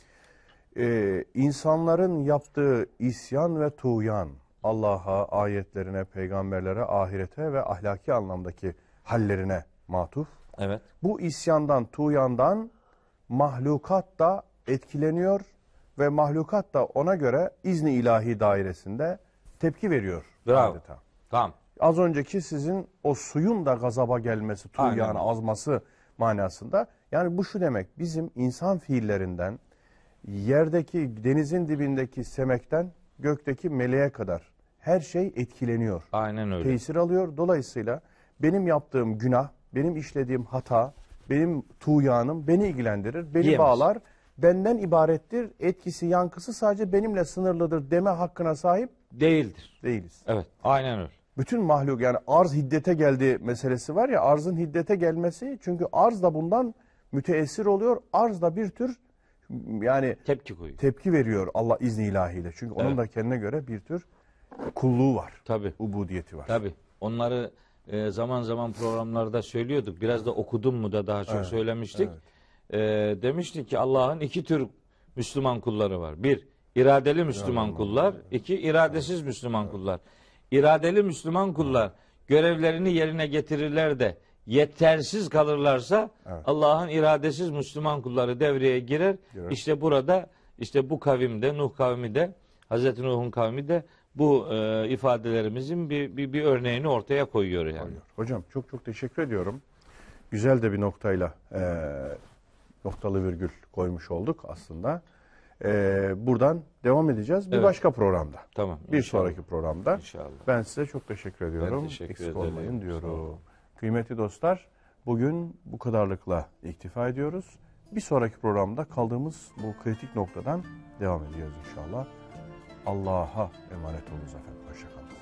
Ee, insanların yaptığı isyan ve tuğyan, Allah'a, ayetlerine, peygamberlere, ahirete ve ahlaki anlamdaki hallerine matuf. Evet. Bu isyandan, tuğyandan mahlukat da etkileniyor ve mahlukat da ona göre izni ilahi dairesinde tepki veriyor. Bravo. Adeta. Tamam. Az önceki sizin o suyun da gazaba gelmesi, tuğyanı azması manasında. Yani bu şu demek, bizim insan fiillerinden, yerdeki, denizin dibindeki semekten, gökteki meleğe kadar her şey etkileniyor. Aynen öyle. Tesir alıyor. Dolayısıyla benim yaptığım günah, benim işlediğim hata, benim tuğyanım beni ilgilendirir, beni Yiyemez. bağlar, benden ibarettir, etkisi, yankısı sadece benimle sınırlıdır deme hakkına sahip değildir. Değiliz. Evet, aynen öyle. Bütün mahluk, yani arz hiddete geldi meselesi var ya, arzın hiddete gelmesi, çünkü arz da bundan müteessir oluyor, arz da bir tür yani tepki koyuyor. Tepki veriyor Allah izni ilahiyle. Çünkü onun evet. da kendine göre bir tür kulluğu var. Tabii. Ubudiyeti var. Tabii. Onları e, zaman zaman programlarda söylüyorduk. Biraz da okudum mu da daha çok evet. söylemiştik. Evet. E, demiştik ki Allah'ın iki tür Müslüman kulları var. Bir, iradeli Müslüman yani, kullar. Yani. İki, iradesiz evet. Müslüman evet. kullar. İradeli Müslüman kullar görevlerini yerine getirirler de yetersiz kalırlarsa evet. Allah'ın iradesiz Müslüman kulları devreye girer. Evet. İşte burada, işte bu kavimde, Nuh kavmi de, Hazreti Nuh'un kavmi de bu e, ifadelerimizin bir, bir, bir örneğini ortaya koyuyor yani. Hayır. Hocam çok çok teşekkür ediyorum. Güzel de bir noktayla e, noktalı virgül koymuş olduk aslında. E, buradan devam edeceğiz bir evet. başka programda. Tamam. Bir inşallah. sonraki programda. İnşallah. Ben size çok teşekkür ediyorum. Teşekkür Eksik ederim. olmayın diyorum. Kıymetli dostlar, bugün bu kadarlıkla iktifa ediyoruz. Bir sonraki programda kaldığımız bu kritik noktadan devam edeceğiz inşallah. Allah'a emanet olunuz efendim. Hoşça kalın.